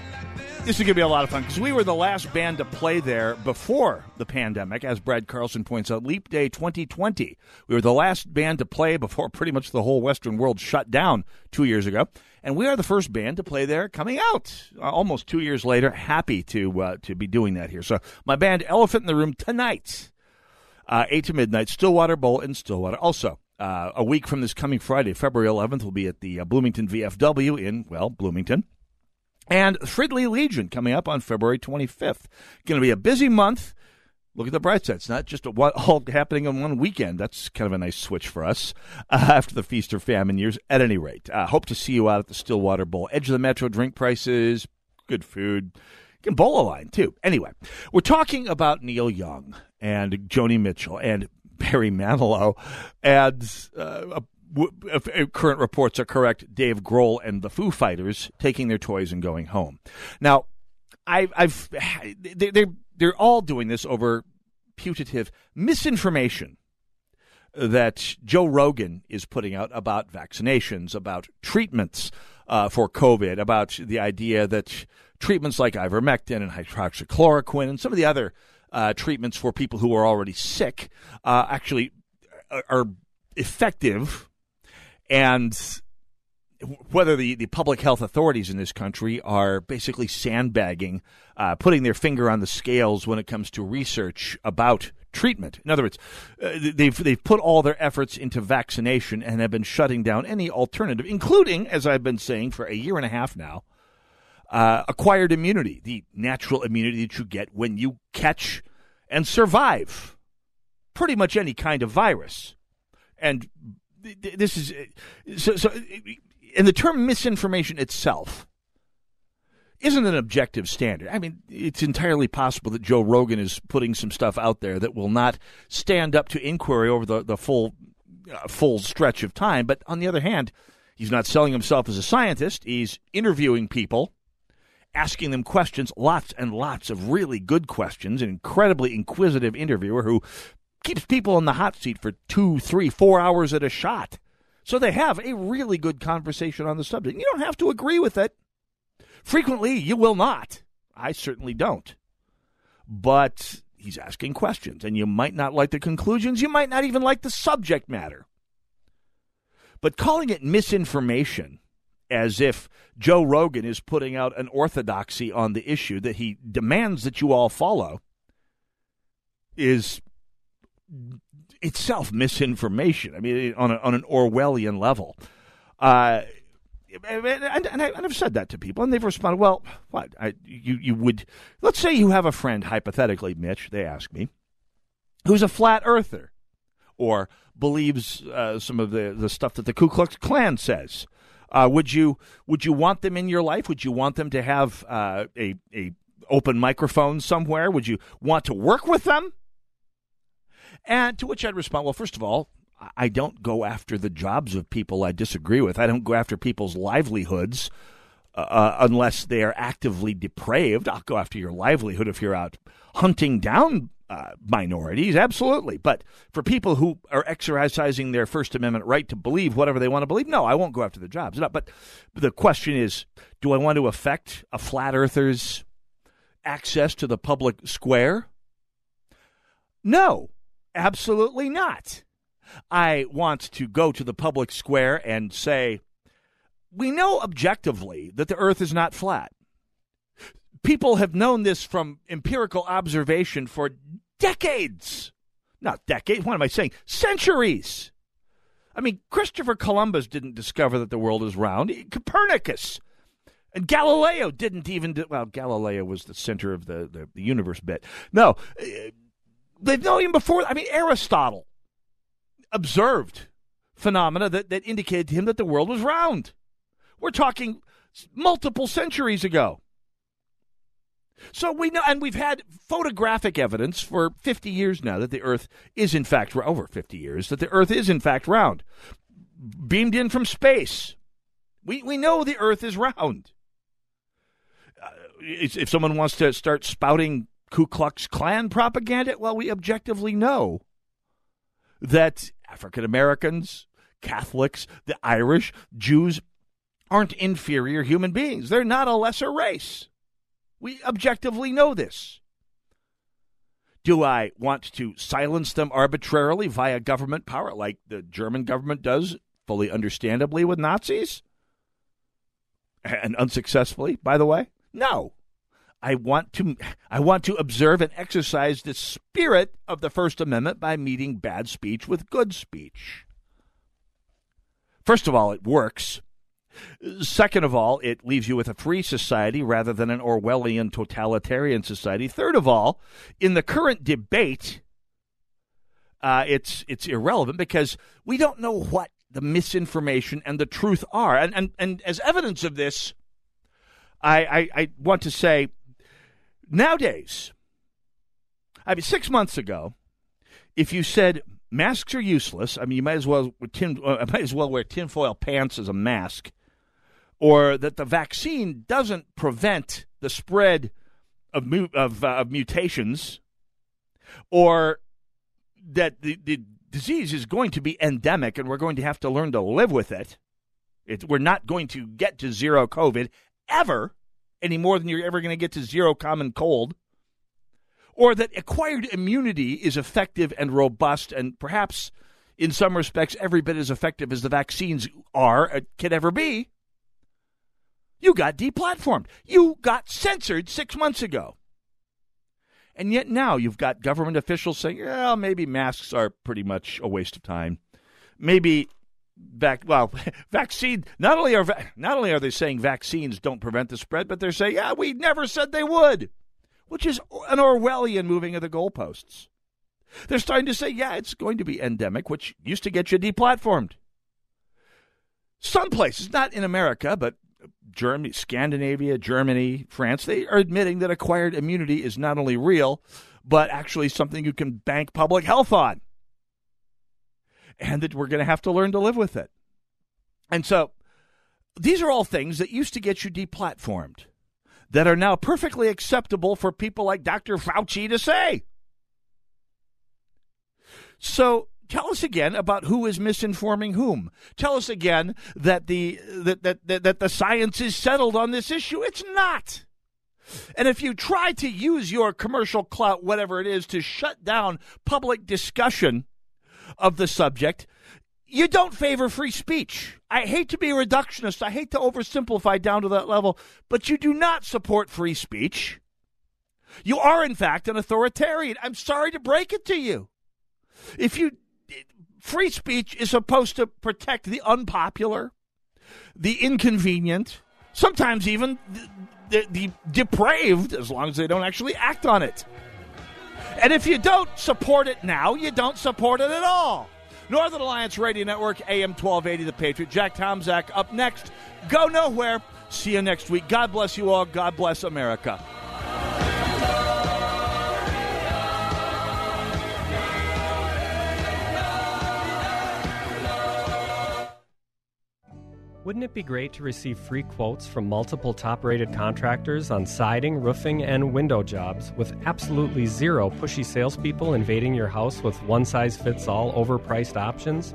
This is going to be a lot of fun, because we were the last band to play there before the pandemic, as Brad Carlson points out, Leap Day 2020. We were the last band to play before pretty much the whole Western world shut down 2 years ago. And we are the first band to play there coming out almost 2 years later. Happy to be doing that here. So my band Elephant in the Room tonight, 8 to midnight, Stillwater Bowl in Stillwater. Also, a week from this coming Friday, February 11th, we'll be at the Bloomington VFW in, well, Bloomington. And Fridley Legion coming up on February 25th. Going to be a busy month. Look at the bright side. It's not just all happening on one weekend. That's kind of a nice switch for us after the feast or famine years. At any rate, hope to see you out at the Stillwater Bowl. Edge of the Metro, drink prices, good food. You can bowl a line, too. Anyway, we're talking about Neil Young and Joni Mitchell and Barry Manilow and if current reports are correct, Dave Grohl and the Foo Fighters taking their toys and going home. Now, they're all doing this over putative misinformation that Joe Rogan is putting out about vaccinations, about treatments for COVID, about the idea that treatments like ivermectin and hydroxychloroquine and some of the other treatments for people who are already sick actually are effective, and whether the public health authorities in this country are basically sandbagging, putting their finger on the scales when it comes to research about treatment. In other words, they've put all their efforts into vaccination and have been shutting down any alternative, including, as I've been saying for a year and a half now, acquired immunity, the natural immunity that you get when you catch and survive pretty much any kind of virus. And this is so. And the term misinformation itself isn't an objective standard. I mean, it's entirely possible that Joe Rogan is putting some stuff out there that will not stand up to inquiry over the full stretch of time. But on the other hand, he's not selling himself as a scientist. He's interviewing people, asking them questions, lots and lots of really good questions, an incredibly inquisitive interviewer who keeps people in the hot seat for 2, 3, 4 hours at a shot. So they have a really good conversation on the subject. You don't have to agree with it. Frequently, you will not. I certainly don't. But he's asking questions, and you might not like the conclusions. You might not even like the subject matter. But calling it misinformation, as if Joe Rogan is putting out an orthodoxy on the issue that he demands that you all follow, is itself misinformation. I mean, on an Orwellian level. And I've said that to people, and they've responded, well, what? You would, let's say you have a friend, hypothetically, Mitch, they ask me, who's a flat earther or believes some of the stuff that the Ku Klux Klan says. Would you want them in your life? Would you want them to have a open microphone somewhere? Would you want to work with them? And to which I'd respond, well, first of all, I don't go after the jobs of people I disagree with. I don't go after people's livelihoods unless they are actively depraved. I'll go after your livelihood if you're out hunting down minorities, absolutely. But for people who are exercising their First Amendment right to believe whatever they want to believe, no, I won't go after the jobs. But the question is, do I want to affect a flat earther's access to the public square? No, absolutely not. I want to go to the public square and say, we know objectively that the earth is not flat. People have known this from empirical observation for decades. Not decades, what am I saying? Centuries. I mean, Christopher Columbus didn't discover that the world is round. Copernicus. And Galileo didn't even, well, Galileo was the center of the universe bit. No, they've known him before. I mean, Aristotle observed phenomena that indicated to him that the world was round. We're talking multiple centuries ago. So we know, and we've had photographic evidence for 50 years now that the Earth is in fact, over 50 years, that the Earth is in fact round. Beamed in from space. We know the Earth is round. If someone wants to start spouting Ku Klux Klan propaganda, well, we objectively know that African Americans, Catholics, the Irish, Jews aren't inferior human beings. They're not a lesser race. We objectively know this. Do I want to silence them arbitrarily via government power like the German government does, fully understandably, with Nazis? And unsuccessfully, by the way? No. I want to observe and exercise the spirit of the First Amendment by meeting bad speech with good speech. First of all, it works. Second of all, it leaves you with a free society rather than an Orwellian totalitarian society. Third of all, in the current debate, it's irrelevant because we don't know what the misinformation and the truth are. And as evidence of this, I want to say nowadays, 6 months ago, if you said masks are useless, you might as well wear tinfoil pants as a mask, or that the vaccine doesn't prevent the spread of mutations, or that the disease is going to be endemic and we're going to have to learn to live with it. We're not going to get to zero COVID ever, any more than you're ever going to get to zero common cold, or that acquired immunity is effective and robust and perhaps in some respects every bit as effective as the vaccines are, could ever be. You got deplatformed. You got censored 6 months ago. And yet now you've got government officials saying, well, maybe masks are pretty much a waste of time. Maybe, vaccine, not only are they saying vaccines don't prevent the spread, but they're saying, yeah, we never said they would, which is an Orwellian moving of the goalposts. They're starting to say, yeah, it's going to be endemic, which used to get you deplatformed. Some places, not in America, but Germany, Scandinavia, Germany, France, they are admitting that acquired immunity is not only real, but actually something you can bank public health on. And that we're going to have to learn to live with it. And so these are all things that used to get you deplatformed that are now perfectly acceptable for people like Dr. Fauci to say. So tell us again about who is misinforming whom. Tell us again that the science is settled on this issue. It's not. And if you try to use your commercial clout, whatever it is, to shut down public discussion of the subject, you don't favor free speech. I hate to be a reductionist. I hate to oversimplify down to that level, but you do not support free speech. You are, in fact, an authoritarian. I'm sorry to break it to you. Free speech is supposed to protect the unpopular, the inconvenient, sometimes even the depraved, as long as they don't actually act on it. And if you don't support it now, you don't support it at all. Northern Alliance Radio Network, AM 1280, The Patriot. Jack Tomzak up next. Go nowhere. See you next week. God bless you all. God bless America. Wouldn't it be great to receive free quotes from multiple top-rated contractors on siding, roofing, and window jobs with absolutely zero pushy salespeople invading your house with one-size-fits-all overpriced options?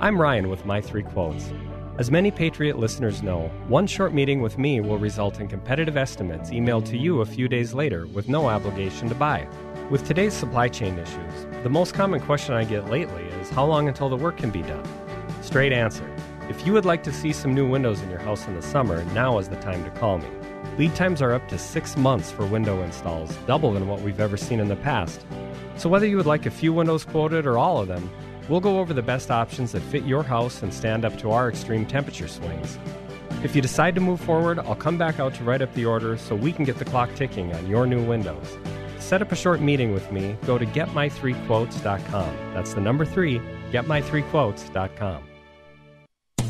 I'm Ryan with my three quotes. As many Patriot listeners know, one short meeting with me will result in competitive estimates emailed to you a few days later with no obligation to buy. With today's supply chain issues, the most common question I get lately is how long until the work can be done? Straight answer. If you would like to see some new windows in your house in the summer, now is the time to call me. Lead times are up to 6 months for window installs, double than what we've ever seen in the past. So whether you would like a few windows quoted or all of them, we'll go over the best options that fit your house and stand up to our extreme temperature swings. If you decide to move forward, I'll come back out to write up the order so we can get the clock ticking on your new windows. Set up a short meeting with me. Go to getmy3quotes.com. That's the number 3, getmy3quotes.com.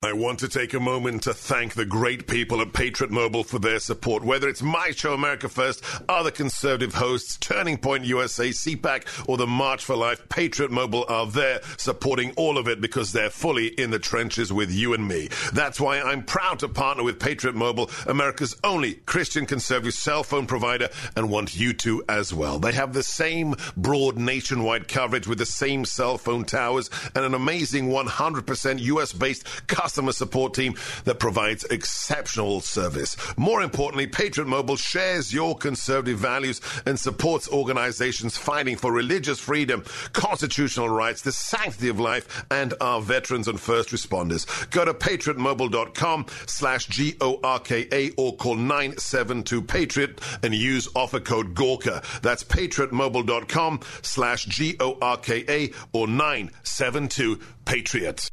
I want to take a moment to thank the great people at Patriot Mobile for their support. Whether it's my show, America First, other conservative hosts, Turning Point USA, CPAC, or the March for Life, Patriot Mobile are there supporting all of it because they're fully in the trenches with you and me. That's why I'm proud to partner with Patriot Mobile, America's only Christian conservative cell phone provider, and want you to as well. They have the same broad nationwide coverage with the same cell phone towers and an amazing 100% US-based customer support team that provides exceptional service. More importantly, Patriot Mobile shares your conservative values and supports organizations fighting for religious freedom, constitutional rights, the sanctity of life, and our veterans and first responders. Go to patriotmobile.com/GORKA or call 972-PATRIOT and use offer code GORKA. That's patriotmobile.com/GORKA or 972-PATRIOT.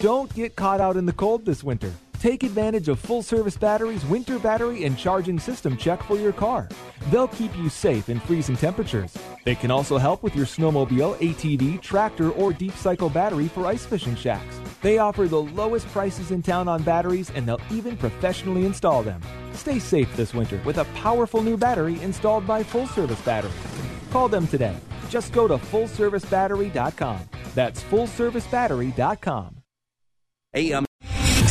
Don't get caught out in the cold this winter. Take advantage of full-service batteries, winter battery, and charging system check for your car. They'll keep you safe in freezing temperatures. They can also help with your snowmobile, ATV, tractor, or deep cycle battery for ice fishing shacks. They offer the lowest prices in town on batteries, and they'll even professionally install them. Stay safe this winter with a powerful new battery installed by Full-Service Battery. Call them today. Just go to fullservicebattery.com. That's fullservicebattery.com.